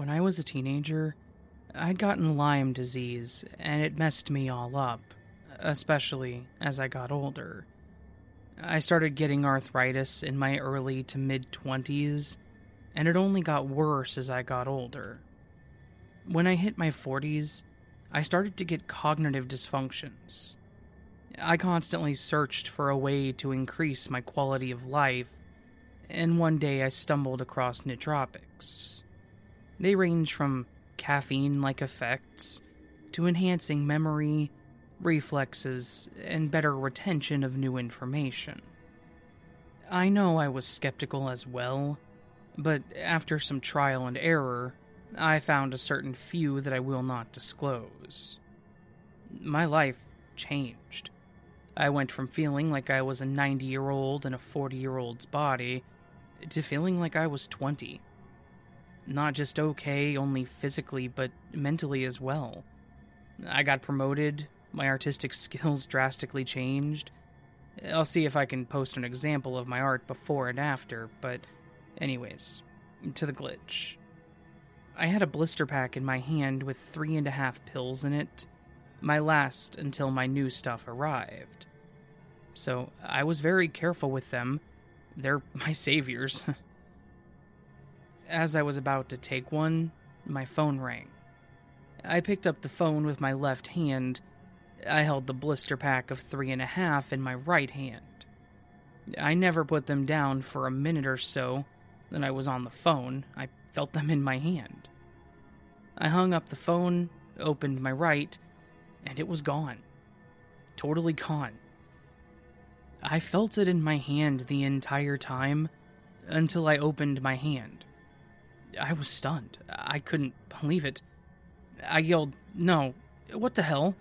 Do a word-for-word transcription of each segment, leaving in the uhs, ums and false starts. When I was a teenager, I'd gotten Lyme disease, and it messed me all up, especially as I got older. I started getting arthritis in my early to mid-twenties, and it only got worse as I got older. When I hit my forties, I started to get cognitive dysfunctions. I constantly searched for a way to increase my quality of life, and one day I stumbled across nootropics. They range from caffeine-like effects to enhancing memory, reflexes, and better retention of new information. I know I was skeptical as well, but after some trial and error, I found a certain few that I will not disclose. My life changed. I went from feeling like I was a ninety-year-old in a forty-year-old's body to feeling like I was twenty. Not just okay only physically, but mentally as well. I got promoted, my artistic skills drastically changed. I'll see if I can post an example of my art before and after, but anyways, to the glitch. I had a blister pack in my hand with three and a half pills in it, my last until my new stuff arrived. So I was very careful with them. They're my saviors. As I was about to take one, my phone rang. I picked up the phone with my left hand. I held the blister pack of three and a half in my right hand. I never put them down for a minute or so. Then I was on the phone. I felt them in my hand. I hung up the phone, opened my right, and it was gone. Totally gone. I felt it in my hand the entire time until I opened my hand. I was stunned. I couldn't believe it. I yelled, "No, what the hell?"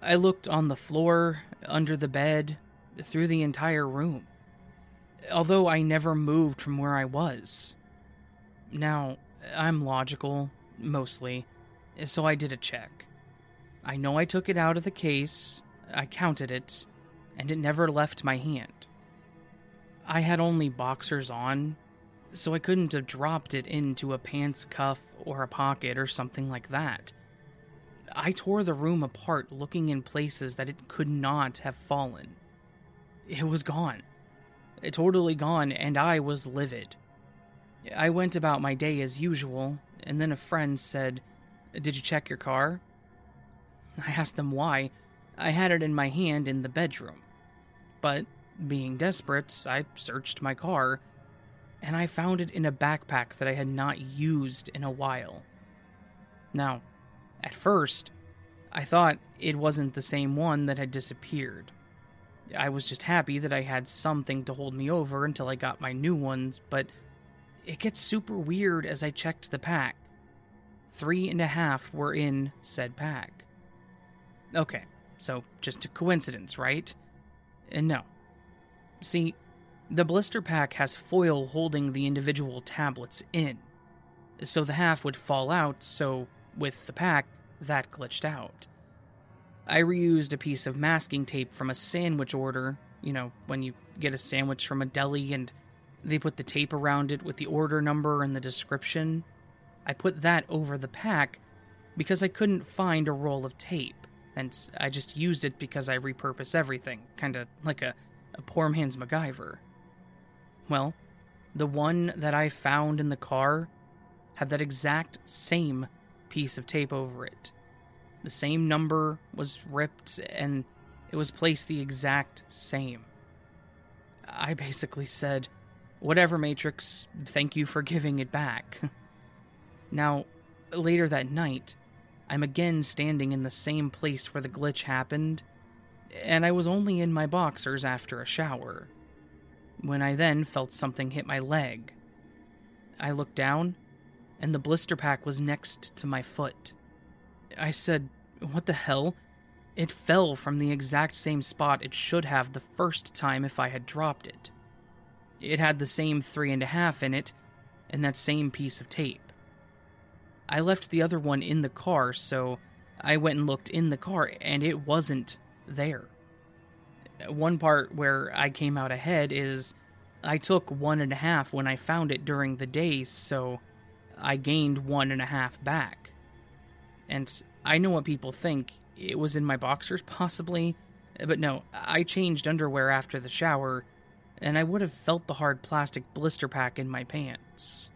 I looked on the floor, under the bed, through the entire room, although I never moved from where I was. Now, I'm logical, mostly, so I did a check. I know I took it out of the case, I counted it, and it never left my hand. I had only boxers on, so I couldn't have dropped it into a pants cuff or a pocket or something like that. I tore the room apart, looking in places that it could not have fallen. It was gone. Totally gone, and I was livid. I went about my day as usual, and then a friend said, "Did you check your car?" I asked them why. I had it in my hand in the bedroom. But, being desperate, I searched my car, and I found it in a backpack that I had not used in a while. Now, at first, I thought it wasn't the same one that had disappeared. I was just happy that I had something to hold me over until I got my new ones, but it gets super weird as I checked the pack. Three and a half were in said pack. Okay, so just a coincidence, right? And no. See, the blister pack has foil holding the individual tablets in, so the half would fall out, so with the pack, that glitched out. I reused a piece of masking tape from a sandwich order, you know, when you get a sandwich from a deli and they put the tape around it with the order number and the description. I put that over the pack because I couldn't find a roll of tape, and I just used it because I repurpose everything, kinda like a, a poor man's MacGyver. Well, the one that I found in the car had that exact same piece of tape over it. The same number was ripped, and it was placed the exact same. I basically said, "Whatever, Matrix, thank you for giving it back." Now, later that night, I'm again standing in the same place where the glitch happened, and I was only in my boxers after a shower, when I then felt something hit my leg. I looked down, and the blister pack was next to my foot. I said, "What the hell?" It fell from the exact same spot it should have the first time if I had dropped it. It had the same three and a half in it, and that same piece of tape. I left the other one in the car, so I went and looked in the car, and it wasn't there. One part where I came out ahead is I took one and a half when I found it during the day, so I gained one and a half back. And I know what people think. It was in my boxers, possibly. But no, I changed underwear after the shower, and I would have felt the hard plastic blister pack in my pants.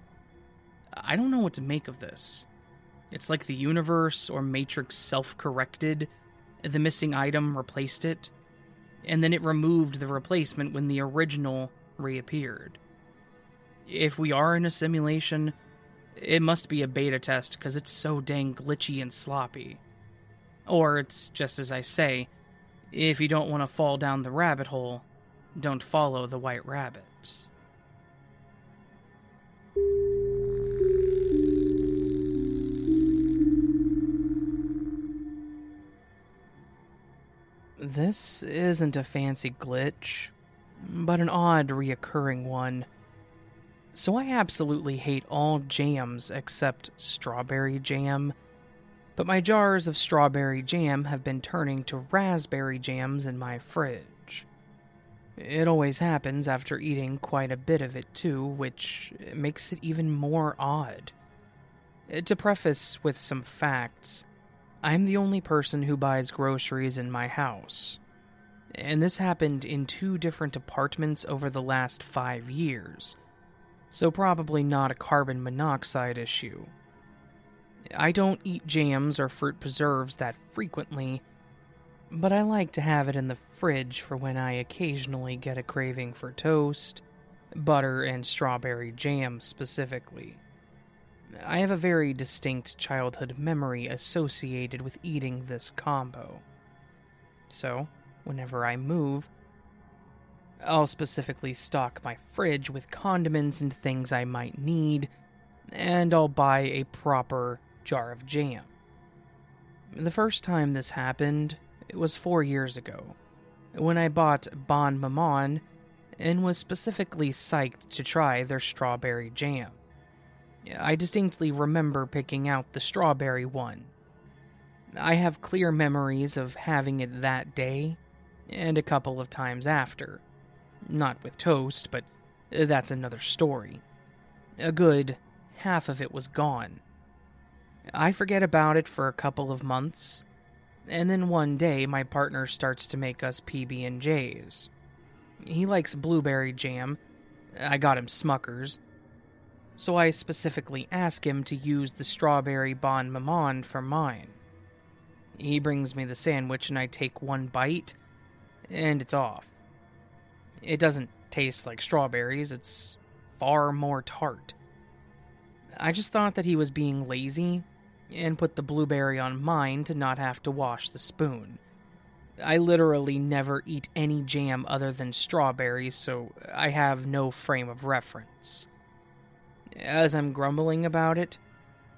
I don't know what to make of this. It's like the universe or Matrix self-corrected, the missing item replaced it, and then it removed the replacement when the original reappeared. If we are in a simulation, it must be a beta test because it's so dang glitchy and sloppy. Or it's just as I say, if you don't want to fall down the rabbit hole, don't follow the White Rabbit. This isn't a fancy glitch, but an odd reoccurring one. So I absolutely hate all jams except strawberry jam, but my jars of strawberry jam have been turning to raspberry jams in my fridge. It always happens after eating quite a bit of it too, which makes it even more odd. To preface with some facts, I'm the only person who buys groceries in my house, and this happened in two different apartments over the last five years, so probably not a carbon monoxide issue. I don't eat jams or fruit preserves that frequently, but I like to have it in the fridge for when I occasionally get a craving for toast, butter, and strawberry jam specifically. I have a very distinct childhood memory associated with eating this combo. So, whenever I move, I'll specifically stock my fridge with condiments and things I might need, and I'll buy a proper jar of jam. The first time this happened, it was four years ago, when I bought Bon Maman and was specifically psyched to try their strawberry jam. I distinctly remember picking out the strawberry one. I have clear memories of having it that day, and a couple of times after. Not with toast, but that's another story. A good half of it was gone. I forget about it for a couple of months, and then one day my partner starts to make us P B and J's. He likes blueberry jam. I got him Smucker's. So I specifically ask him to use the strawberry Bon Maman for mine. He brings me the sandwich and I take one bite, and it's off. It doesn't taste like strawberries, it's far more tart. I just thought that he was being lazy, and put the blueberry on mine to not have to wash the spoon. I literally never eat any jam other than strawberries, so I have no frame of reference. As I'm grumbling about it,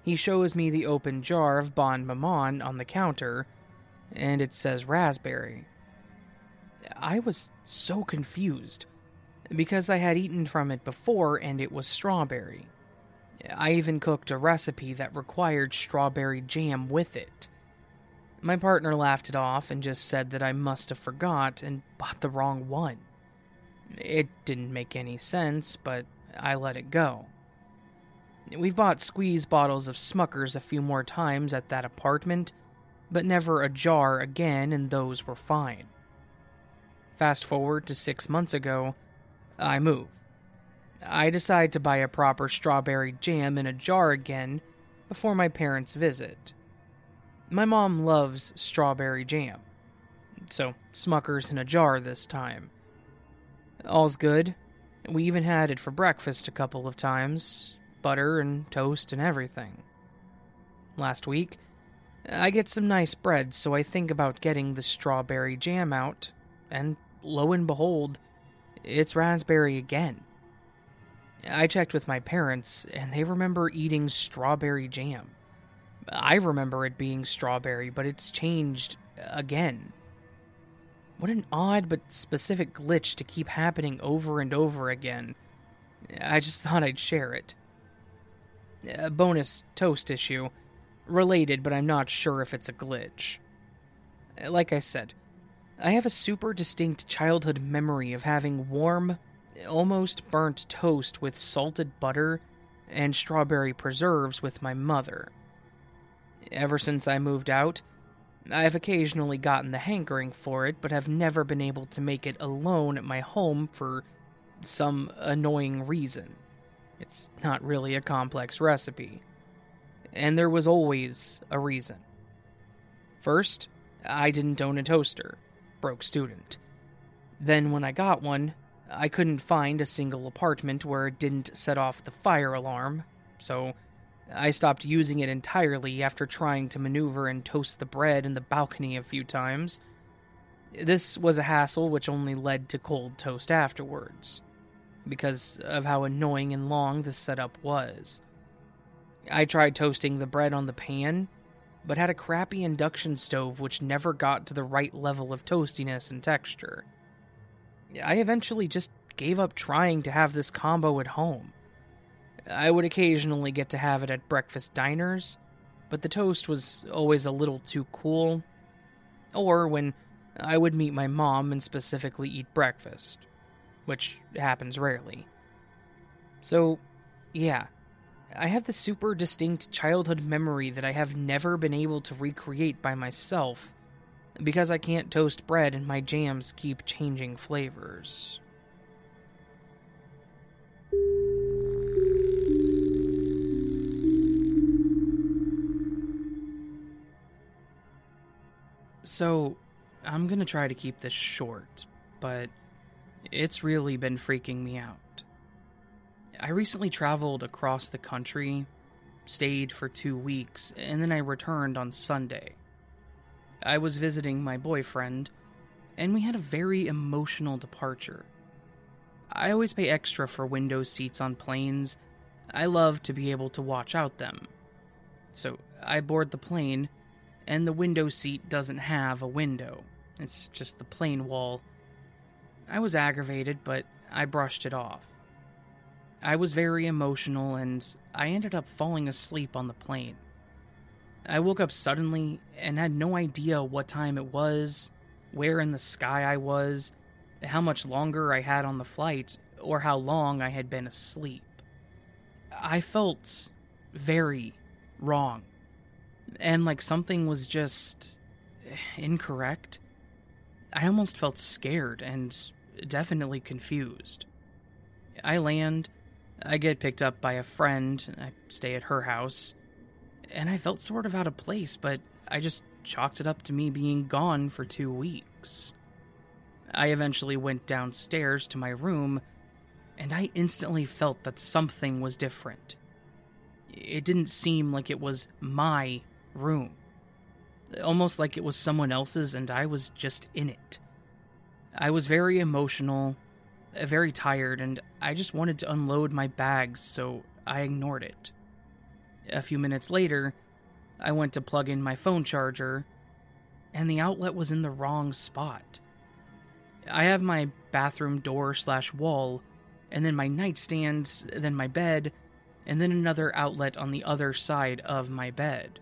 he shows me the open jar of Bon Maman on the counter, and it says raspberry. I was so confused, because I had eaten from it before and it was strawberry. I even cooked a recipe that required strawberry jam with it. My partner laughed it off and just said that I must have forgot and bought the wrong one. It didn't make any sense, but I let it go. We've bought squeeze bottles of Smucker's a few more times at that apartment, but never a jar again, and those were fine. Fast forward to six months ago, I move. I decide to buy a proper strawberry jam in a jar again before my parents visit. My mom loves strawberry jam, so Smucker's in a jar this time. All's good. We even had it for breakfast a couple of times. Butter and toast and everything. Last week, I get some nice bread, so I think about getting the strawberry jam out, and lo and behold, it's raspberry again. I checked with my parents, and they remember eating strawberry jam. I remember it being strawberry, but it's changed again. What an odd but specific glitch to keep happening over and over again. I just thought I'd share it. A bonus toast issue, related, but I'm not sure if it's a glitch. Like I said, I have a super distinct childhood memory of having warm, almost burnt toast with salted butter and strawberry preserves with my mother. Ever since I moved out, I've occasionally gotten the hankering for it, but have never been able to make it alone at my home for some annoying reason. It's not really a complex recipe. And there was always a reason. First, I didn't own a toaster. Broke student. Then when I got one, I couldn't find a single apartment where it didn't set off the fire alarm, so I stopped using it entirely after trying to maneuver and toast the bread in the balcony a few times. This was a hassle which only led to cold toast afterwards, because of how annoying and long the setup was. I tried toasting the bread on the pan, but had a crappy induction stove which never got to the right level of toastiness and texture. I eventually just gave up trying to have this combo at home. I would occasionally get to have it at breakfast diners, but the toast was always a little too cool, or when I would meet my mom and specifically eat breakfast, which happens rarely. So, yeah, I have this super distinct childhood memory that I have never been able to recreate by myself, because I can't toast bread and my jams keep changing flavors. So, I'm gonna try to keep this short, but it's really been freaking me out. I recently traveled across the country, stayed for two weeks, and then I returned on Sunday. I was visiting my boyfriend, and we had a very emotional departure. I always pay extra for window seats on planes. I love to be able to watch out them. So I board the plane, and the window seat doesn't have a window. It's just the plane wall. I was aggravated, but I brushed it off. I was very emotional, and I ended up falling asleep on the plane. I woke up suddenly and had no idea what time it was, where in the sky I was, how much longer I had on the flight, or how long I had been asleep. I felt very wrong, and like something was just incorrect. I almost felt scared and definitely confused. I land, I get picked up by a friend, I stay at her house, and I felt sort of out of place, but I just chalked it up to me being gone for two weeks. I eventually went downstairs to my room, and I instantly felt that something was different. It didn't seem like it was my room. Almost like it was someone else's, and I was just in it. I was very emotional, very tired, and I just wanted to unload my bags, so I ignored it. A few minutes later, I went to plug in my phone charger, and the outlet was in the wrong spot. I have my bathroom door slash wall, and then my nightstand, then my bed, and then another outlet on the other side of my bed.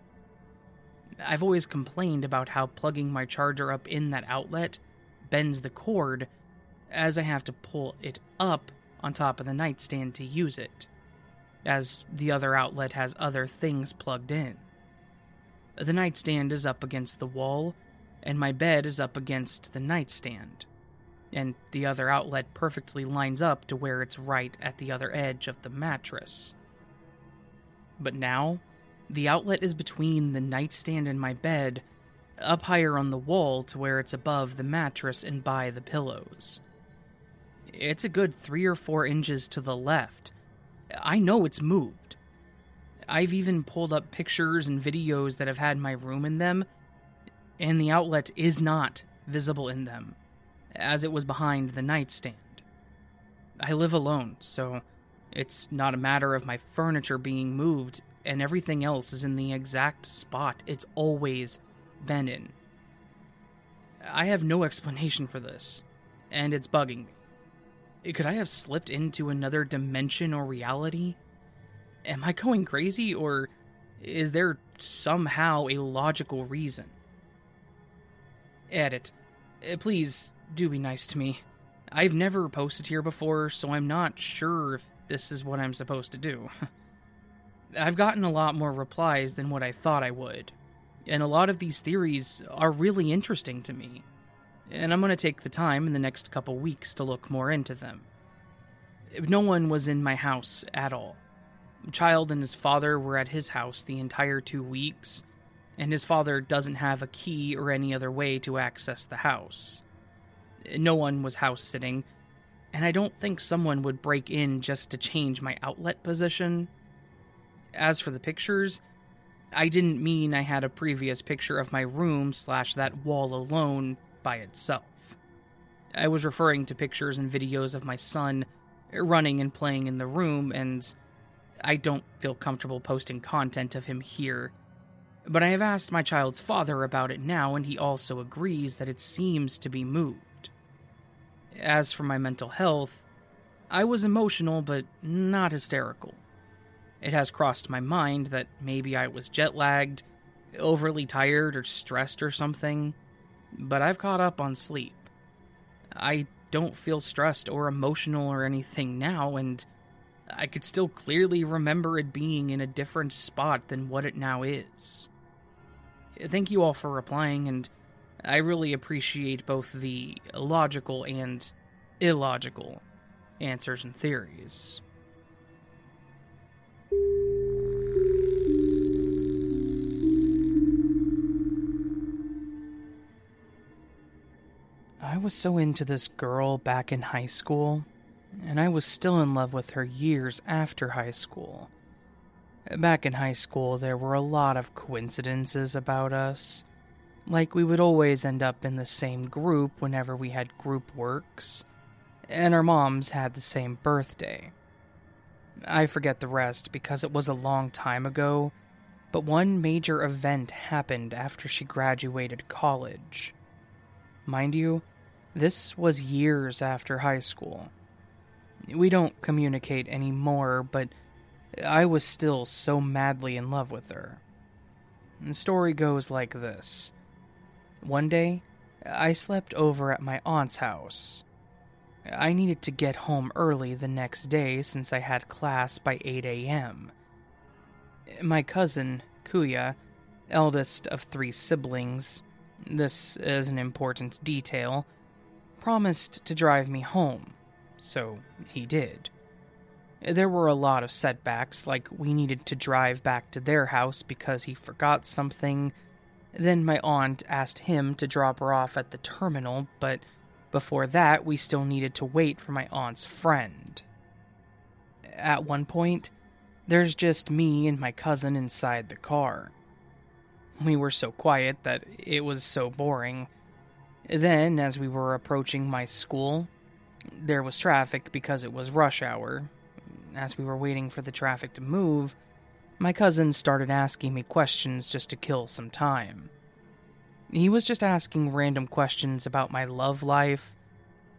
I've always complained about how plugging my charger up in that outlet bends the cord, as I have to pull it up on top of the nightstand to use it, as the other outlet has other things plugged in. The nightstand is up against the wall, and my bed is up against the nightstand, and the other outlet perfectly lines up to where it's right at the other edge of the mattress. But now, the outlet is between the nightstand and my bed, up higher on the wall to where it's above the mattress and by the pillows. It's a good three or four inches to the left. I know it's moved. I've even pulled up pictures and videos that have had my room in them, and the outlet is not visible in them, as it was behind the nightstand. I live alone, so it's not a matter of my furniture being moved, and everything else is in the exact spot it's always been in. I have no explanation for this, and it's bugging me. Could I have slipped into another dimension or reality? Am I going crazy, or is there somehow a logical reason? Edit. Please do be nice to me. I've never posted here before, so I'm not sure if this is what I'm supposed to do. I've gotten a lot more replies than what I thought I would, and a lot of these theories are really interesting to me, and I'm going to take the time in the next couple weeks to look more into them. No one was in my house at all. Child and his father were at his house the entire two weeks, and his father doesn't have a key or any other way to access the house. No one was house-sitting, and I don't think someone would break in just to change my outlet position. As for the pictures, I didn't mean I had a previous picture of my room slash that wall alone by itself. I was referring to pictures and videos of my son running and playing in the room, and I don't feel comfortable posting content of him here. But I have asked my child's father about it now, and he also agrees that it seems to be moved. As for my mental health, I was emotional but not hysterical. It has crossed my mind that maybe I was jet-lagged, overly tired or stressed or something, but I've caught up on sleep. I don't feel stressed or emotional or anything now, and I could still clearly remember it being in a different spot than what it now is. Thank you all for replying, and I really appreciate both the logical and illogical answers and theories. I was so into this girl back in high school, and I was still in love with her years after high school. Back in high school, there were a lot of coincidences about us. Like, we would always end up in the same group whenever we had group works, and our moms had the same birthday. I forget the rest because it was a long time ago, but one major event happened after she graduated college. Mind you, this was years after high school. We don't communicate anymore, but I was still so madly in love with her. The story goes like this. One day, I slept over at my aunt's house. I needed to get home early the next day since I had class by eight a.m. My cousin, Kuya, eldest of three siblings, this is an important detail, promised to drive me home, so he did. There were a lot of setbacks, like we needed to drive back to their house because he forgot something. Then my aunt asked him to drop her off at the terminal, but before that we still needed to wait for my aunt's friend. At one point, there's just me and my cousin inside the car. We were so quiet that it was so boring. Then, as we were approaching my school, there was traffic because it was rush hour. As we were waiting for the traffic to move, my cousin started asking me questions just to kill some time. He was just asking random questions about my love life.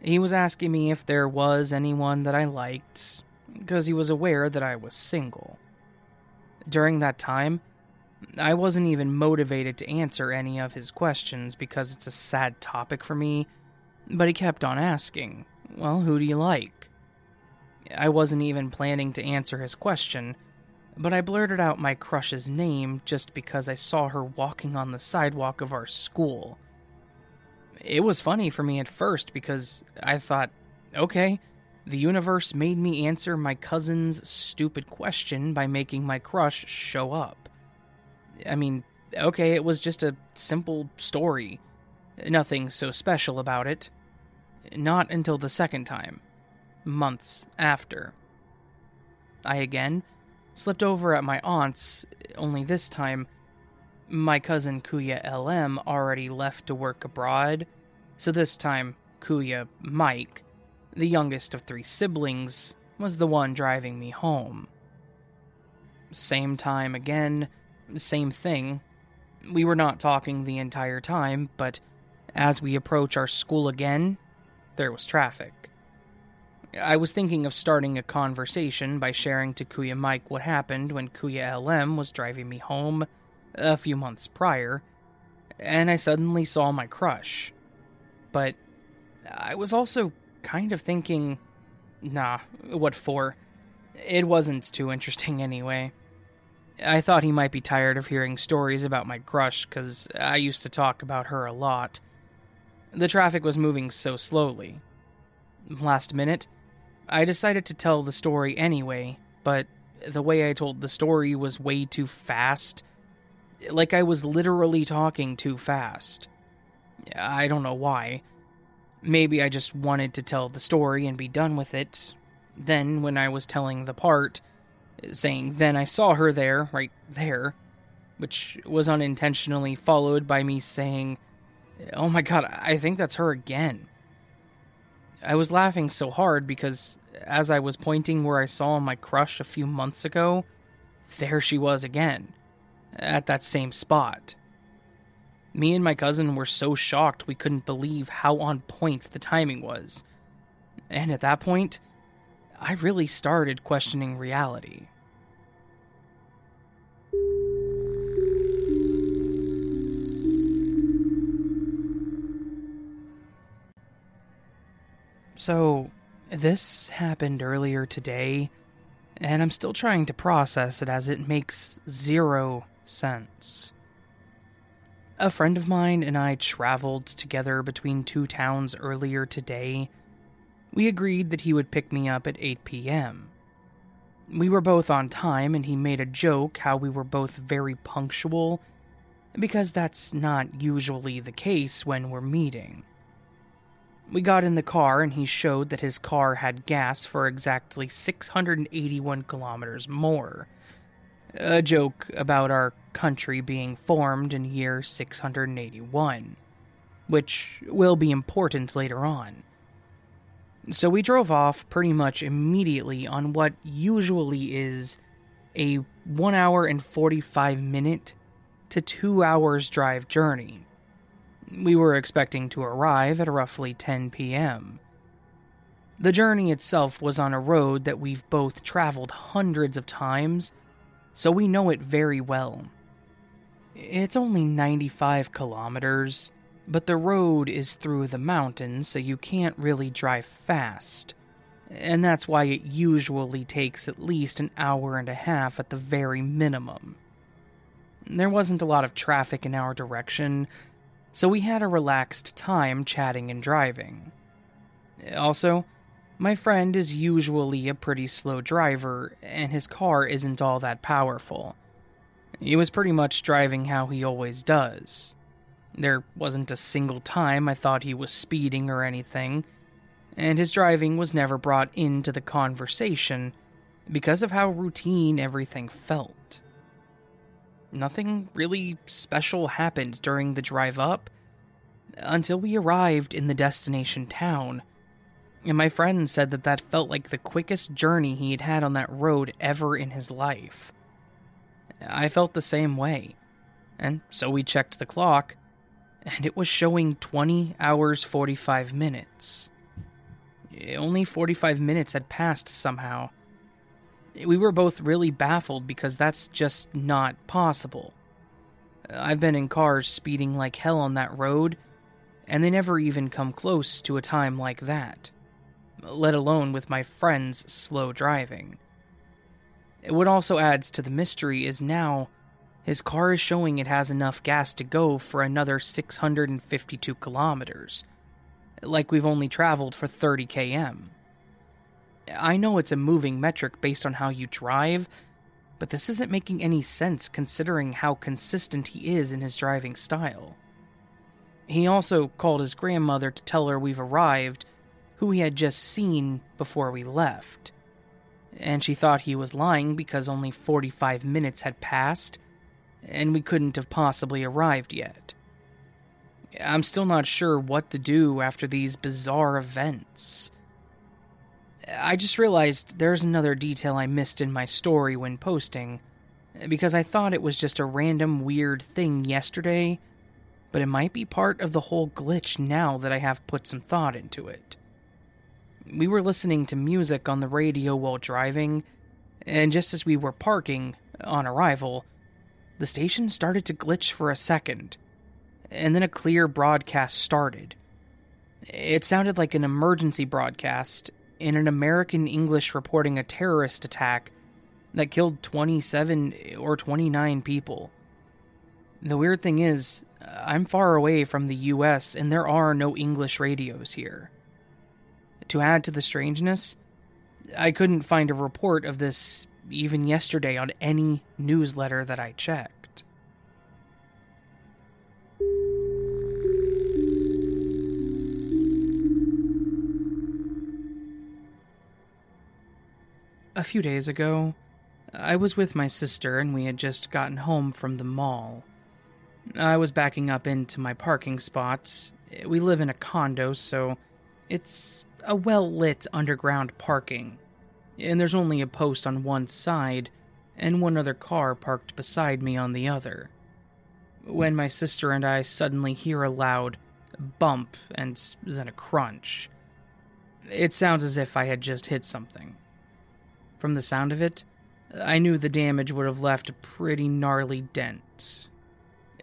He was asking me if there was anyone that I liked, because he was aware that I was single. During that time, I wasn't even motivated to answer any of his questions because it's a sad topic for me, but he kept on asking, well, who do you like? I wasn't even planning to answer his question, but I blurted out my crush's name just because I saw her walking on the sidewalk of our school. It was funny for me at first because I thought, okay, the universe made me answer my cousin's stupid question by making my crush show up. I mean, okay, it was just a simple story. Nothing so special about it. Not until the second time. Months after. I again slept over at my aunt's, only this time, my cousin Kuya L M already left to work abroad, so this time Kuya Mike, the youngest of three siblings, was the one driving me home. Same time again. Same thing. We were not talking the entire time, but as we approach our school again, there was traffic. I was thinking of starting a conversation by sharing to Kuya Mike what happened when Kuya L M was driving me home a few months prior, and I suddenly saw my crush. But I was also kind of thinking, nah, what for? It wasn't too interesting anyway. I thought he might be tired of hearing stories about my crush, because I used to talk about her a lot. The traffic was moving so slowly. Last minute, I decided to tell the story anyway, but the way I told the story was way too fast. Like I was literally talking too fast. I don't know why. Maybe I just wanted to tell the story and be done with it. Then, when I was telling the part, saying, "Then I saw her there," right there, which was unintentionally followed by me saying, "Oh my god, I think that's her again." I was laughing so hard because, as I was pointing where I saw my crush a few months ago, there she was again, at that same spot. Me and my cousin were so shocked we couldn't believe how on point the timing was. And at that point, I really started questioning reality. So, this happened earlier today, and I'm still trying to process it as it makes zero sense. A friend of mine and I traveled together between two towns earlier today. We agreed that he would pick me up at eight p.m. We were both on time, and he made a joke how we were both very punctual, because that's not usually the case when we're meeting. We got in the car, and he showed that his car had gas for exactly six hundred eighty-one kilometers more. A joke about our country being formed in year six hundred eighty-one, which will be important later on. So we drove off pretty much immediately on what usually is a one hour and forty-five minute to two hours drive journey. We were expecting to arrive at roughly ten p.m. The journey itself was on a road that we've both traveled hundreds of times, so we know it very well. It's only ninety-five kilometers, but the road is through the mountains, so you can't really drive fast, and that's why it usually takes at least an hour and a half at the very minimum. There wasn't a lot of traffic in our direction, so we had a relaxed time chatting and driving. Also, my friend is usually a pretty slow driver, and his car isn't all that powerful. He was pretty much driving how he always does. There wasn't a single time I thought he was speeding or anything, and his driving was never brought into the conversation because of how routine everything felt. Nothing really special happened during the drive up until we arrived in the destination town, and my friend said that that felt like the quickest journey he had had on that road ever in his life. I felt the same way, and so we checked the clock, and it was showing twenty hours forty-five minutes. Only forty-five minutes had passed somehow. We were both really baffled because that's just not possible. I've been in cars speeding like hell on that road, and they never even come close to a time like that, let alone with my friend's slow driving. What also adds to the mystery is now his car is showing it has enough gas to go for another six hundred fifty-two kilometers, like we've only traveled for thirty kilometers. I know it's a moving metric based on how you drive, but this isn't making any sense considering how consistent he is in his driving style. He also called his grandmother to tell her we've arrived, who he had just seen before we left. And she thought he was lying because only forty-five minutes had passed, and we couldn't have possibly arrived yet. I'm still not sure what to do after these bizarre events. I just realized there's another detail I missed in my story when posting, because I thought it was just a random weird thing yesterday, but it might be part of the whole glitch now that I have put some thought into it. We were listening to music on the radio while driving, and just as we were parking, on arrival, the station started to glitch for a second, and then a clear broadcast started. It sounded like an emergency broadcast, in an American English reporting a terrorist attack that killed twenty-seven or twenty-nine people. The weird thing is, I'm far away from the U S and there are no English radios here. To add to the strangeness, I couldn't find a report of this even yesterday on any newsletter that I checked. A few days ago, I was with my sister and we had just gotten home from the mall. I was backing up into my parking spot. We live in a condo, so it's a well-lit underground parking, and there's only a post on one side and one other car parked beside me on the other. When my sister and I suddenly hear a loud bump and then a crunch, it sounds as if I had just hit something. From the sound of it, I knew the damage would have left a pretty gnarly dent.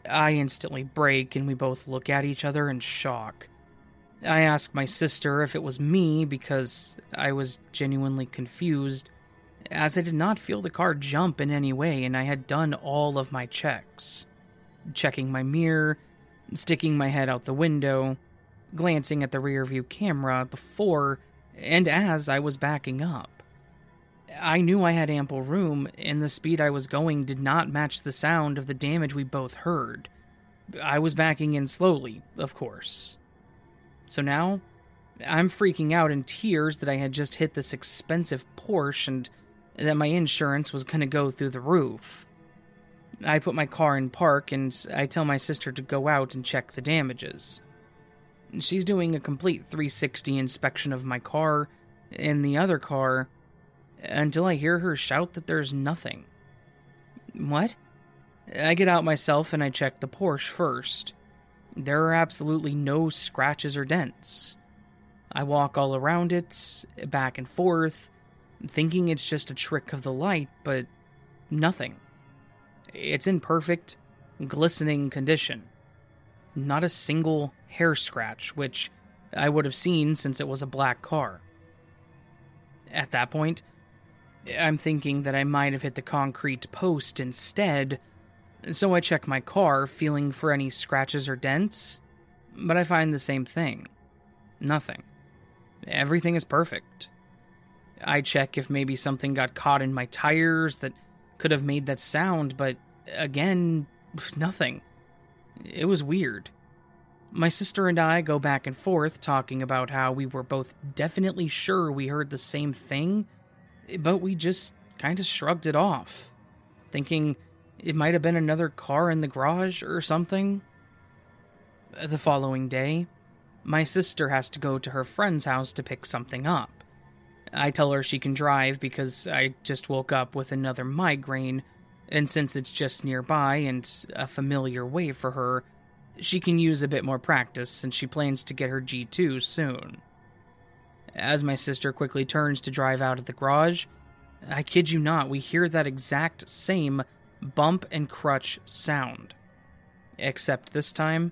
I instantly brake and we both look at each other in shock. I asked my sister if it was me because I was genuinely confused, as I did not feel the car jump in any way and I had done all of my checks. Checking my mirror, sticking my head out the window, glancing at the rearview camera before and as I was backing up. I knew I had ample room, and the speed I was going did not match the sound of the damage we both heard. I was backing in slowly, of course. So now, I'm freaking out in tears that I had just hit this expensive Porsche and that my insurance was gonna go through the roof. I put my car in park, and I tell my sister to go out and check the damages. She's doing a complete three sixty inspection of my car and the other car, until I hear her shout that there's nothing. What? I get out myself and I check the Porsche first. There are absolutely no scratches or dents. I walk all around it, back and forth, thinking it's just a trick of the light, but nothing. It's in perfect, glistening condition. Not a single hair scratch, which I would have seen since it was a black car. At that point, I'm thinking that I might have hit the concrete post instead, so I check my car, feeling for any scratches or dents, but I find the same thing. Nothing. Everything is perfect. I check if maybe something got caught in my tires that could have made that sound, but again, nothing. It was weird. My sister and I go back and forth talking about how we were both definitely sure we heard the same thing, but we just kind of shrugged it off, thinking it might have been another car in the garage or something. The following day, my sister has to go to her friend's house to pick something up. I tell her she can drive because I just woke up with another migraine, and since it's just nearby and a familiar way for her, she can use a bit more practice since she plans to get her G two soon. As my sister quickly turns to drive out of the garage, I kid you not, we hear that exact same bump and crunch sound. Except this time,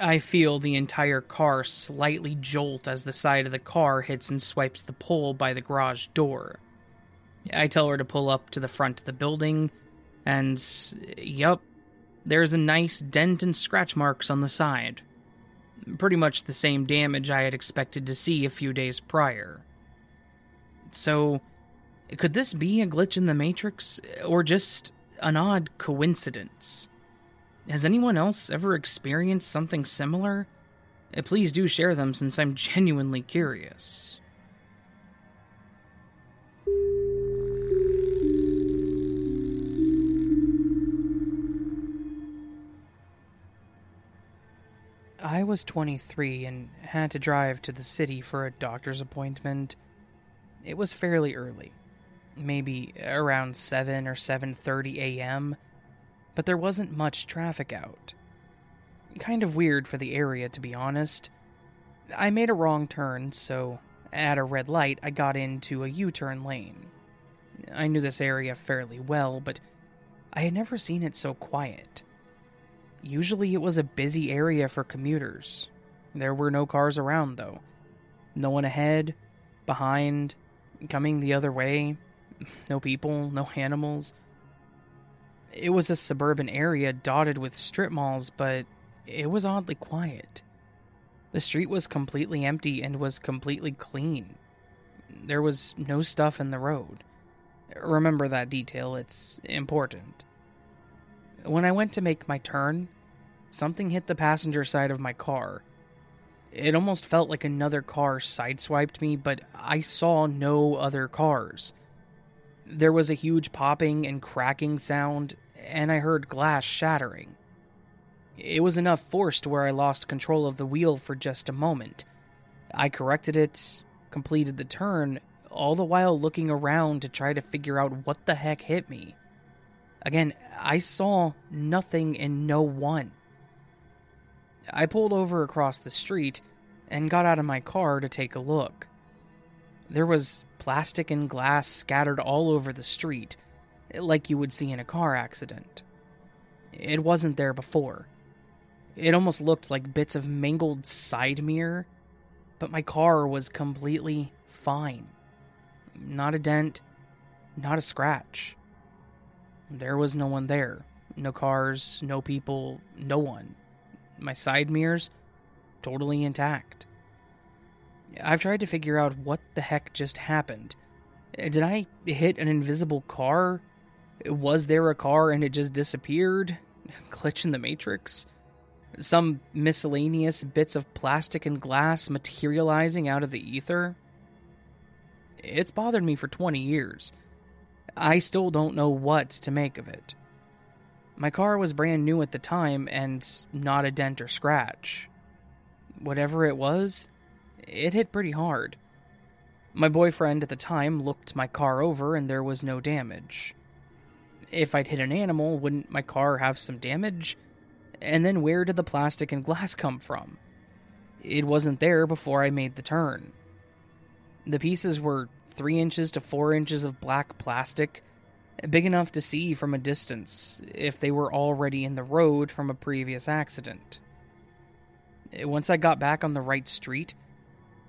I feel the entire car slightly jolt as the side of the car hits and swipes the pole by the garage door. I tell her to pull up to the front of the building, and yup, there's a nice dent and scratch marks on the side. Pretty much the same damage I had expected to see a few days prior. So, could this be a glitch in the Matrix, or just an odd coincidence? Has anyone else ever experienced something similar? Please do share them since I'm genuinely curious. I was twenty-three and had to drive to the city for a doctor's appointment. It was fairly early, maybe around seven or seven thirty a.m., but there wasn't much traffic out. Kind of weird for the area, to be honest. I made a wrong turn, so at a red light, I got into a U-turn lane. I knew this area fairly well, but I had never seen it so quiet. Usually it was a busy area for commuters. There were no cars around, though. No one ahead, behind, coming the other way, no people, no animals. It was a suburban area dotted with strip malls, but it was oddly quiet. The street was completely empty and was completely clean. There was no stuff in the road. Remember that detail, it's important. When I went to make my turn, something hit the passenger side of my car. It almost felt like another car sideswiped me, but I saw no other cars. There was a huge popping and cracking sound, and I heard glass shattering. It was enough force to where I lost control of the wheel for just a moment. I corrected it, completed the turn, all the while looking around to try to figure out what the heck hit me. Again, I saw nothing and no one. I pulled over across the street and got out of my car to take a look. There was plastic and glass scattered all over the street, like you would see in a car accident. It wasn't there before. It almost looked like bits of mangled side mirror, but my car was completely fine. Not a dent, not a scratch. There was no one there. No cars, no people, no one. My side mirrors, totally intact. I've tried to figure out what the heck just happened. Did I hit an invisible car? Was there a car and it just disappeared? Glitch in the Matrix? Some miscellaneous bits of plastic and glass materializing out of the ether? It's bothered me for twenty years. I still don't know what to make of it. My car was brand new at the time and not a dent or scratch. Whatever it was, it hit pretty hard. My boyfriend at the time looked my car over and there was no damage. If I'd hit an animal, wouldn't my car have some damage? And then where did the plastic and glass come from? It wasn't there before I made the turn. The pieces were three inches to four inches of black plastic, big enough to see from a distance if they were already in the road from a previous accident. Once I got back on the right street,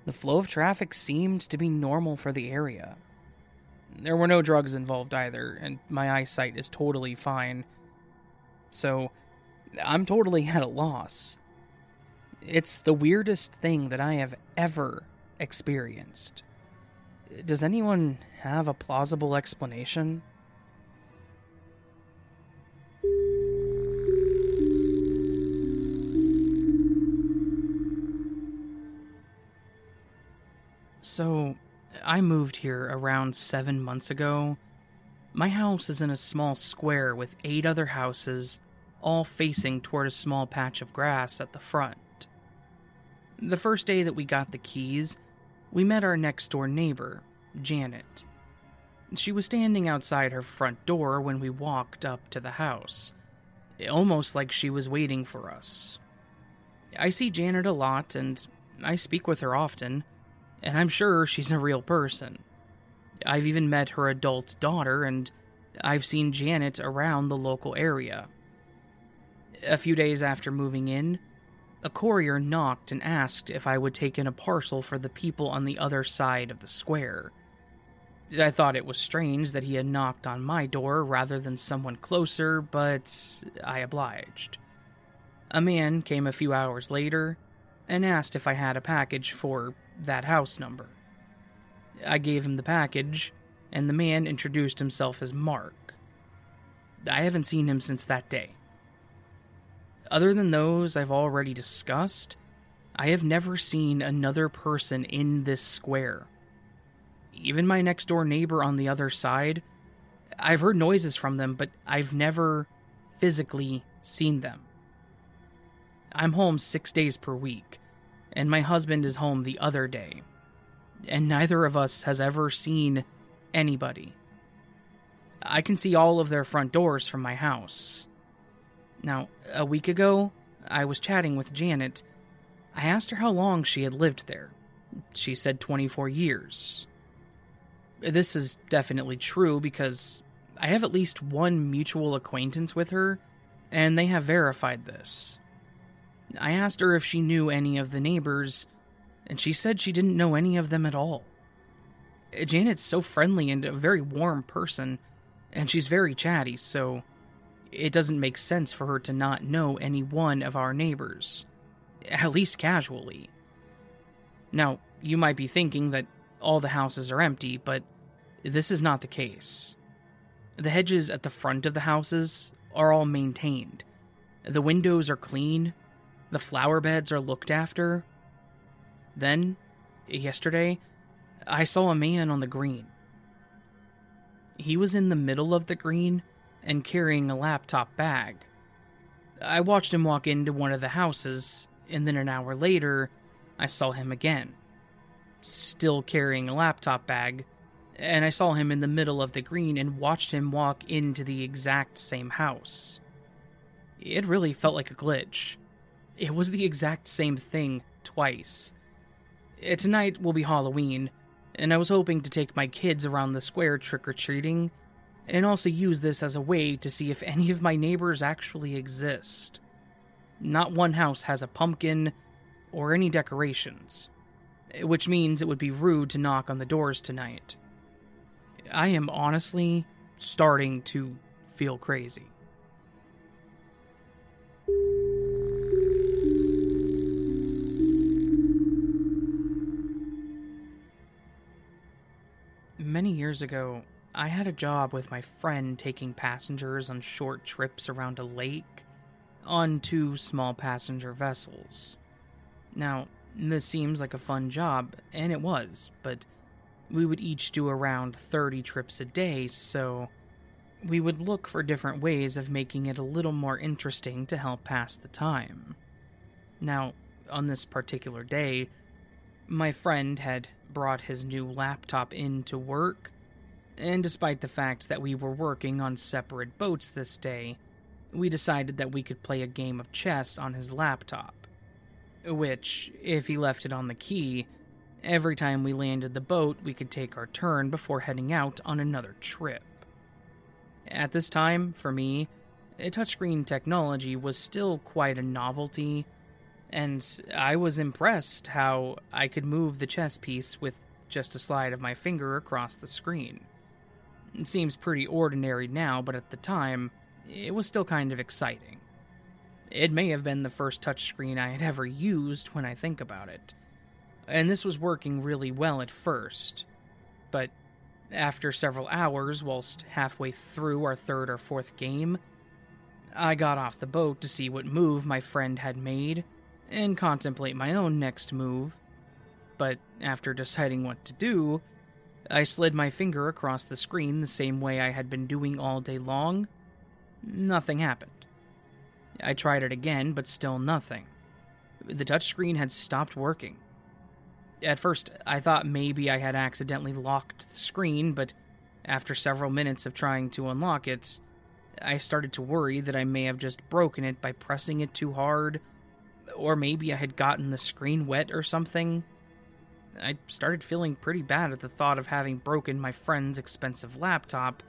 the flow of traffic seemed to be normal for the area. There were no drugs involved either, and my eyesight is totally fine. So, I'm totally at a loss. It's the weirdest thing that I have ever experienced. Does anyone have a plausible explanation? So, I moved here around seven months ago. My house is in a small square with eight other houses, all facing toward a small patch of grass at the front. The first day that we got the keys, we met our next-door neighbor, Janet. She was standing outside her front door when we walked up to the house, almost like she was waiting for us. I see Janet a lot, and I speak with her often, and I'm sure she's a real person. I've even met her adult daughter, and I've seen Janet around the local area. A few days after moving in, a courier knocked and asked if I would take in a parcel for the people on the other side of the square. I thought it was strange that he had knocked on my door rather than someone closer, but I obliged. A man came a few hours later and asked if I had a package for that house number. I gave him the package, and the man introduced himself as Mark. I haven't seen him since that day. Other than those I've already discussed, I have never seen another person in this square. Even my next-door neighbor on the other side, I've heard noises from them, but I've never physically seen them. I'm home six days per week, and my husband is home the other day, and neither of us has ever seen anybody. I can see all of their front doors from my house. Now, a week ago, I was chatting with Janet. I asked her how long she had lived there. She said twenty-four years. This is definitely true because I have at least one mutual acquaintance with her, and they have verified this. I asked her if she knew any of the neighbors, and she said she didn't know any of them at all. Janet's so friendly and a very warm person, and she's very chatty, so it doesn't make sense for her to not know any one of our neighbors, at least casually. Now, you might be thinking that all the houses are empty, but this is not the case. The hedges at the front of the houses are all maintained. The windows are clean. The flower beds are looked after. Then, yesterday, I saw a man on the green. He was in the middle of the green and carrying a laptop bag. I watched him walk into one of the houses, and then an hour later, I saw him again, still carrying a laptop bag, and I saw him in the middle of the green and watched him walk into the exact same house. It really felt like a glitch. It was the exact same thing twice. Tonight will be Halloween, and I was hoping to take my kids around the square trick-or-treating, and also use this as a way to see if any of my neighbors actually exist. Not one house has a pumpkin or any decorations, which means it would be rude to knock on the doors tonight. I am honestly starting to feel crazy. Many years ago, I had a job with my friend taking passengers on short trips around a lake on two small passenger vessels. Now, this seems like a fun job, and it was, but we would each do around thirty trips a day, so we would look for different ways of making it a little more interesting to help pass the time. Now, on this particular day, my friend had brought his new laptop in to work, and despite the fact that we were working on separate boats this day, we decided that we could play a game of chess on his laptop. Which, if he left it on the quay, every time we landed the boat, we could take our turn before heading out on another trip. At this time, for me, touchscreen technology was still quite a novelty, and I was impressed how I could move the chess piece with just a slide of my finger across the screen. It seems pretty ordinary now, but at the time, it was still kind of exciting. It may have been the first touchscreen I had ever used when I think about it, and this was working really well at first, but after several hours, whilst halfway through our third or fourth game, I got off the boat to see what move my friend had made and contemplate my own next move, but after deciding what to do, I slid my finger across the screen the same way I had been doing all day long. Nothing happened. I tried it again, but still nothing. The touchscreen had stopped working. At first, I thought maybe I had accidentally locked the screen, but after several minutes of trying to unlock it, I started to worry that I may have just broken it by pressing it too hard, or maybe I had gotten the screen wet or something. I started feeling pretty bad at the thought of having broken my friend's expensive laptop,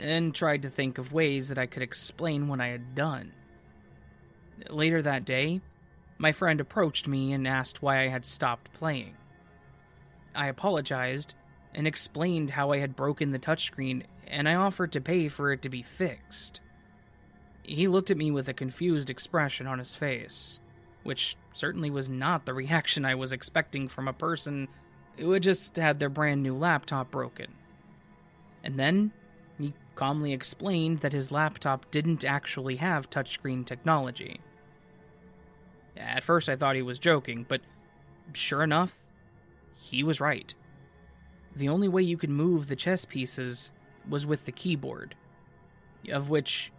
and tried to think of ways that I could explain what I had done. Later that day, my friend approached me and asked why I had stopped playing. I apologized and explained how I had broken the touchscreen, and I offered to pay for it to be fixed. He looked at me with a confused expression on his face, which certainly was not the reaction I was expecting from a person who had just had their brand new laptop broken. And then he calmly explained that his laptop didn't actually have touchscreen technology. At first I thought he was joking, but sure enough, he was right. The only way you could move the chess pieces was with the keyboard, of which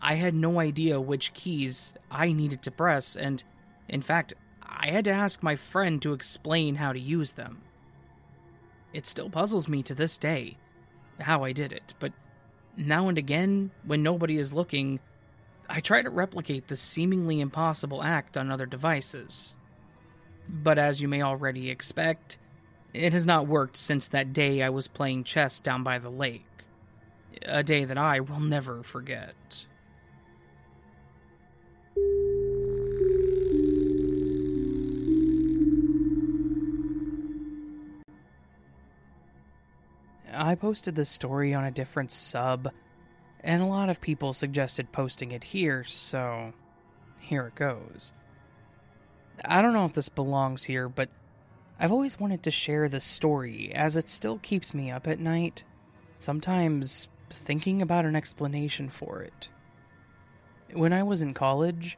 I had no idea which keys I needed to press, and in fact, I had to ask my friend to explain how to use them. It still puzzles me to this day how I did it, but now and again, when nobody is looking, I try to replicate this seemingly impossible act on other devices. But as you may already expect, it has not worked since that day I was playing chess down by the lake. A day that I will never forget. I posted the story on a different sub, and a lot of people suggested posting it here, so here it goes. I don't know if this belongs here, but I've always wanted to share this story, as it still keeps me up at night, sometimes thinking about an explanation for it. When I was in college,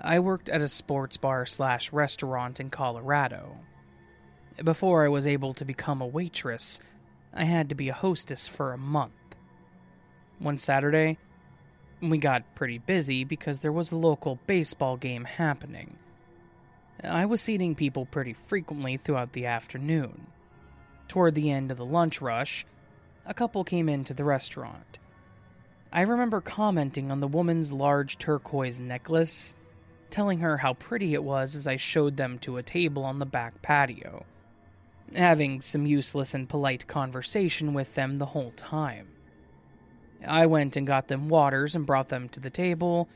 I worked at a sports bar slash restaurant in Colorado. Before I was able to become a waitress, I had to be a hostess for a month. One Saturday, we got pretty busy because there was a local baseball game happening. I was seating people pretty frequently throughout the afternoon. Toward the end of the lunch rush, a couple came into the restaurant. I remember commenting on the woman's large turquoise necklace, telling her how pretty it was as I showed them to a table on the back patio, having some useless and polite conversation with them the whole time. I went and got them waters and brought them to the table,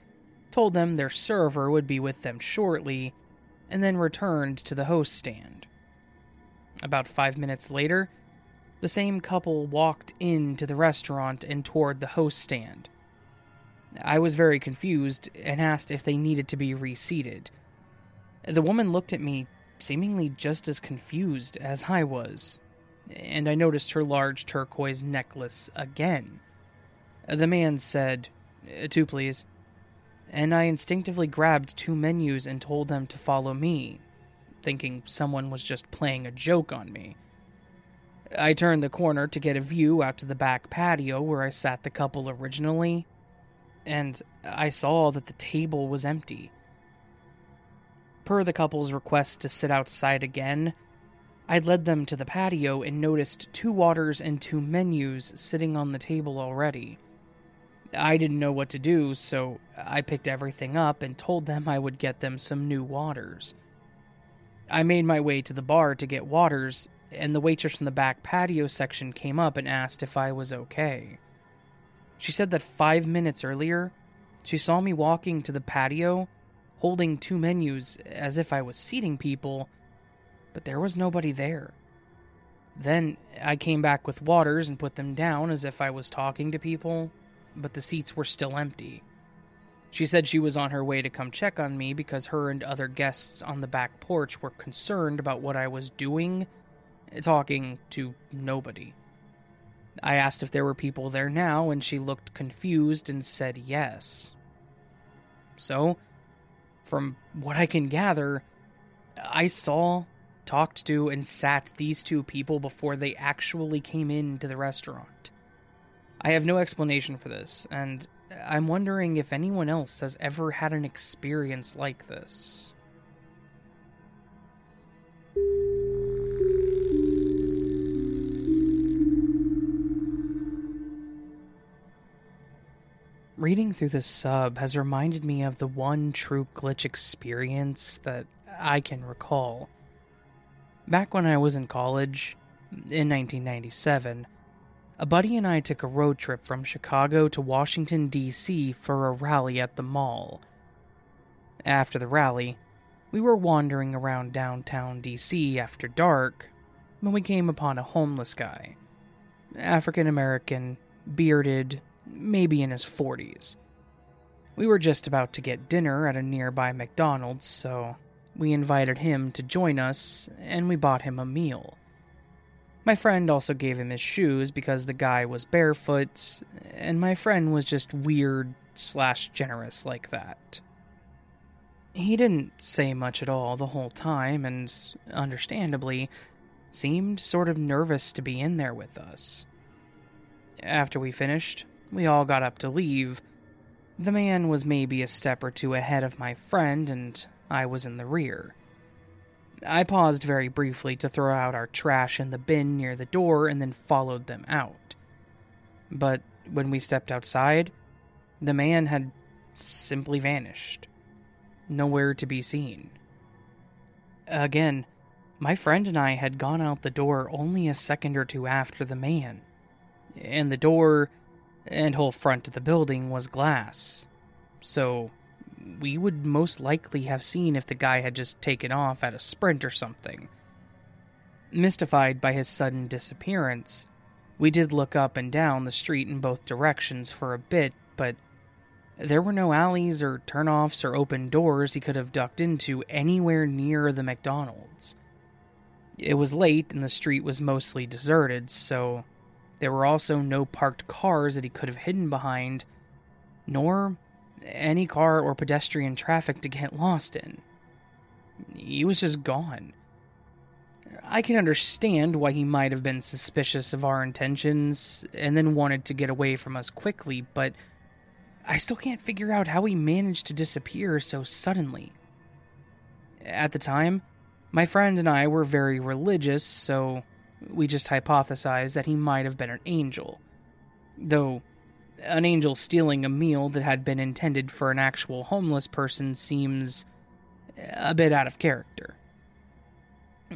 told them their server would be with them shortly, and then returned to the host stand. About five minutes later, the same couple walked into the restaurant and toward the host stand. I was very confused and asked if they needed to be reseated. The woman looked at me, seemingly just as confused as I was, and I noticed her large turquoise necklace again. The man said, "Two, please," and I instinctively grabbed two menus and told them to follow me, thinking someone was just playing a joke on me. I turned the corner to get a view out to the back patio where I sat the couple originally, and I saw that the table was empty. Per the couple's request to sit outside again, I led them to the patio and noticed two waters and two menus sitting on the table already. I didn't know what to do, so I picked everything up and told them I would get them some new waters. I made my way to the bar to get waters, and the waitress from the back patio section came up and asked if I was okay. She said that five minutes earlier, she saw me walking to the patio, holding two menus as if I was seating people, but there was nobody there. Then I came back with waters and put them down as if I was talking to people, but the seats were still empty. She said she was on her way to come check on me because her and other guests on the back porch were concerned about what I was doing, talking to nobody. I asked if there were people there now, and she looked confused and said yes. So, from what I can gather, I saw, talked to, and sat these two people before they actually came into the restaurant. I have no explanation for this, and I'm wondering if anyone else has ever had an experience like this. Reading through this sub has reminded me of the one true glitch experience that I can recall. Back when I was in college, in nineteen ninety-seven, a buddy and I took a road trip from Chicago to Washington, D C for a rally at the mall. After the rally, we were wandering around downtown D C after dark when we came upon a homeless guy. African American, bearded, maybe in his forties. We were just about to get dinner at a nearby McDonald's, so we invited him to join us, and we bought him a meal. My friend also gave him his shoes because the guy was barefoot, and my friend was just weird slash generous like that. He didn't say much at all the whole time, and understandably, seemed sort of nervous to be in there with us. After we finished, we all got up to leave. The man was maybe a step or two ahead of my friend, and I was in the rear. I paused very briefly to throw out our trash in the bin near the door and then followed them out. But when we stepped outside, the man had simply vanished. Nowhere to be seen. Again, my friend and I had gone out the door only a second or two after the man, and the door and whole front of the building was glass, so we would most likely have seen if the guy had just taken off at a sprint or something. Mystified by his sudden disappearance, We did look up and down the street in both directions for a bit, but there were no alleys or turnoffs or open doors he could have ducked into anywhere near the McDonald's. It was late and the street was mostly deserted, so there were also no parked cars that he could have hidden behind, nor any car or pedestrian traffic to get lost in. He was just gone. I can understand why he might have been suspicious of our intentions and then wanted to get away from us quickly, but I still can't figure out how he managed to disappear so suddenly. At the time, my friend and I were very religious, so we just hypothesized that he might have been an angel. Though, an angel stealing a meal that had been intended for an actual homeless person seems a bit out of character.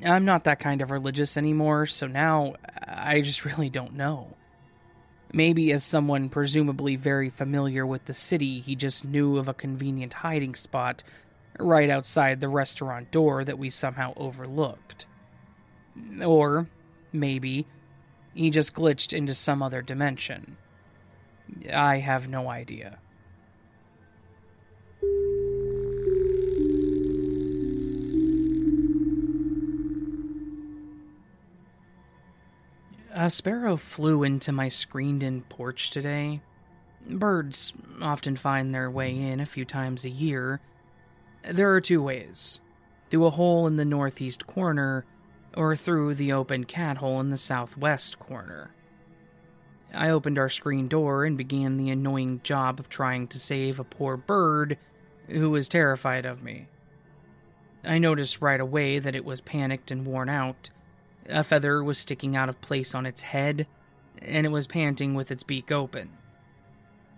I'm not that kind of religious anymore, so now I just really don't know. Maybe as someone presumably very familiar with the city, he just knew of a convenient hiding spot right outside the restaurant door that we somehow overlooked. Or maybe he just glitched into some other dimension. I have no idea. A sparrow flew into my screened-in porch today. Birds often find their way in a few times a year. There are two ways: through a hole in the northeast corner, or through the open cat hole in the southwest corner. I opened our screen door and began the annoying job of trying to save a poor bird who was terrified of me. I noticed right away that it was panicked and worn out. A feather was sticking out of place on its head, and it was panting with its beak open.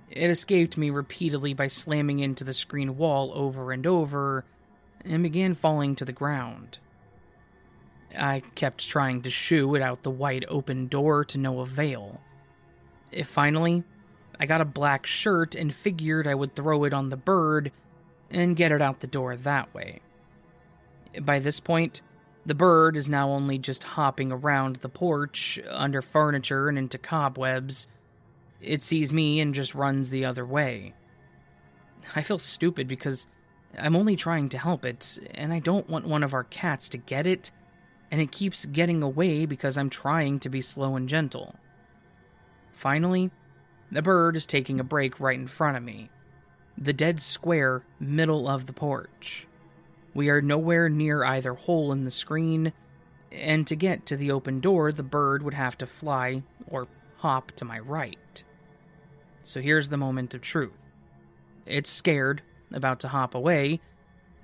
It escaped me repeatedly by slamming into the screen wall over and over, and began falling to the ground. I kept trying to shoo it out the wide open door to no avail. Finally, I got a black shirt and figured I would throw it on the bird and get it out the door that way. By this point, the bird is now only just hopping around the porch, under furniture and into cobwebs. It sees me and just runs the other way. I feel stupid because I'm only trying to help it, and I don't want one of our cats to get it, and it keeps getting away because I'm trying to be slow and gentle. Finally, the bird is taking a break right in front of me, the dead square middle of the porch. We are nowhere near either hole in the screen, and to get to the open door, the bird would have to fly or hop to my right. So here's the moment of truth. It's scared, about to hop away.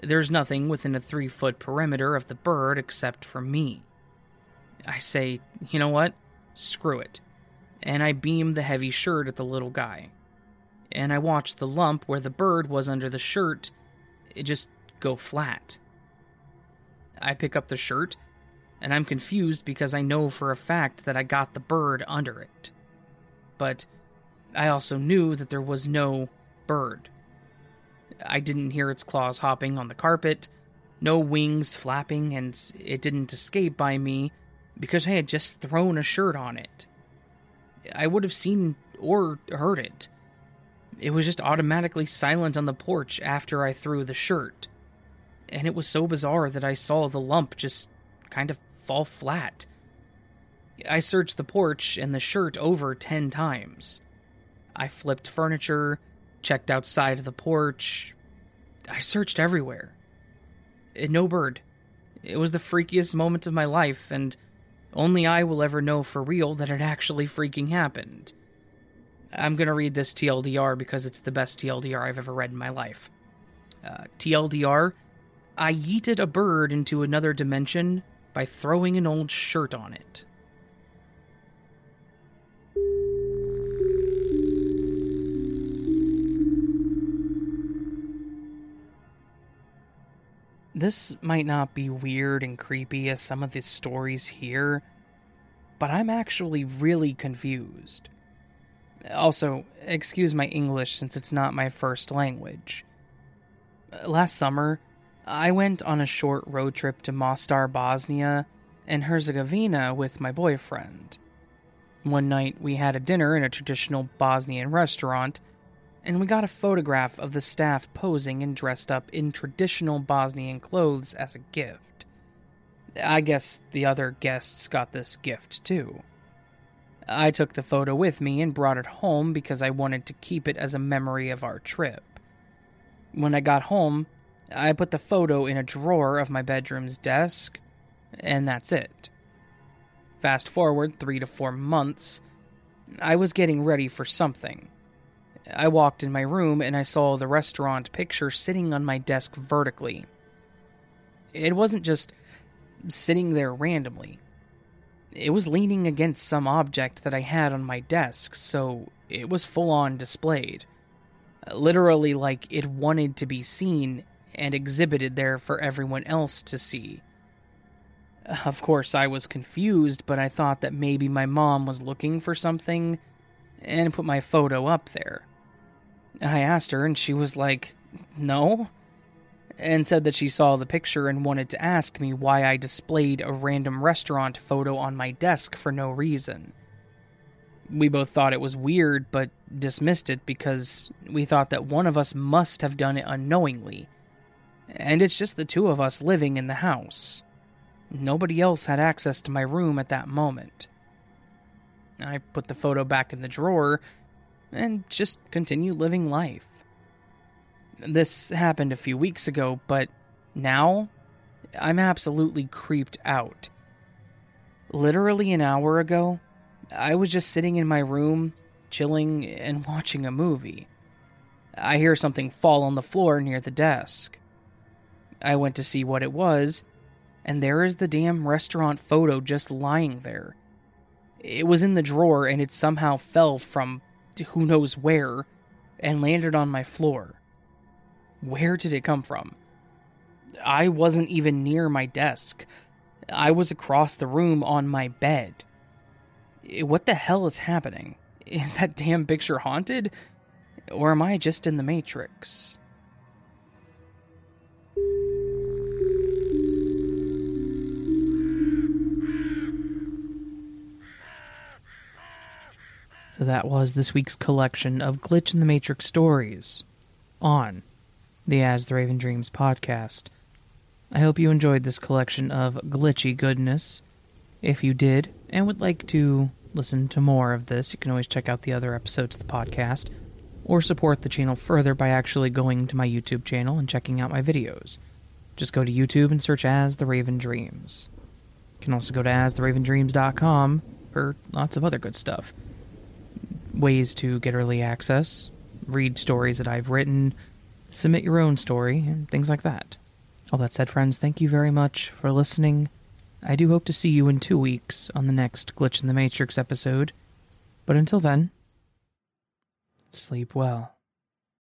There's nothing within a three-foot perimeter of the bird except for me. I say, you know what? Screw it. And I beam the heavy shirt at the little guy. And I watch the lump where the bird was under the shirt. It just go flat. I pick up the shirt, and I'm confused because I know for a fact that I got the bird under it. But I also knew that there was no bird. I didn't hear its claws hopping on the carpet, no wings flapping, and it didn't escape by me because I had just thrown a shirt on it. I would have seen or heard it. It was just automatically silent on the porch after I threw the shirt. And it was so bizarre that I saw the lump just kind of fall flat. I searched the porch and the shirt over ten times. I flipped furniture, checked outside the porch. I searched everywhere. No bird. It was the freakiest moment of my life, and only I will ever know for real that it actually freaking happened. I'm gonna read this T L D R because it's the best T L D R I've ever read in my life. Uh, T L D R... I yeeted a bird into another dimension by throwing an old shirt on it. This might not be weird and creepy as some of the stories here, but I'm actually really confused. Also, excuse my English since it's not my first language. Last summer, I went on a short road trip to Mostar, Bosnia and Herzegovina with my boyfriend. One night, we had a dinner in a traditional Bosnian restaurant, and we got a photograph of the staff posing and dressed up in traditional Bosnian clothes as a gift. I guess the other guests got this gift, too. I took the photo with me and brought it home because I wanted to keep it as a memory of our trip. When I got home, I put the photo in a drawer of my bedroom's desk, and that's it. Fast forward three to four months, I was getting ready for something. I walked in my room and I saw the restaurant picture sitting on my desk vertically. It wasn't just sitting there randomly. It was leaning against some object that I had on my desk, so it was full-on displayed. Literally like it wanted to be seen and exhibited there for everyone else to see. Of course, I was confused, but I thought that maybe my mom was looking for something and put my photo up there. I asked her, and she was like, "No," and said that she saw the picture and wanted to ask me why I displayed a random restaurant photo on my desk for no reason. We both thought it was weird, but dismissed it because we thought that one of us must have done it unknowingly, and it's just the two of us living in the house. Nobody else had access to my room at that moment. I put the photo back in the drawer and just continued living life. This happened a few weeks ago, but now I'm absolutely creeped out. Literally an hour ago, I was just sitting in my room, chilling and watching a movie. I hear something fall on the floor near the desk. I went to see what it was, and there is the damn restaurant photo just lying there. It was in the drawer, and it somehow fell from who knows where and landed on my floor. Where did it come from? I wasn't even near my desk. I was across the room on my bed. What the hell is happening? Is that damn picture haunted? Or am I just in the Matrix? So that was this week's collection of Glitch in the Matrix stories on the As the Raven Dreams podcast. I hope you enjoyed this collection of glitchy goodness. If you did and would like to listen to more of this, you can always check out the other episodes of the podcast or support the channel further by actually going to my YouTube channel and checking out my videos. Just go to YouTube and search As the Raven Dreams. You can also go to as the raven dreams dot com for lots of other good stuff. Ways to get early access, read stories that I've written, submit your own story, and things like that. All that said, friends, thank you very much for listening. I do hope to see you in two weeks on the next Glitch in the Matrix episode. But until then, sleep well.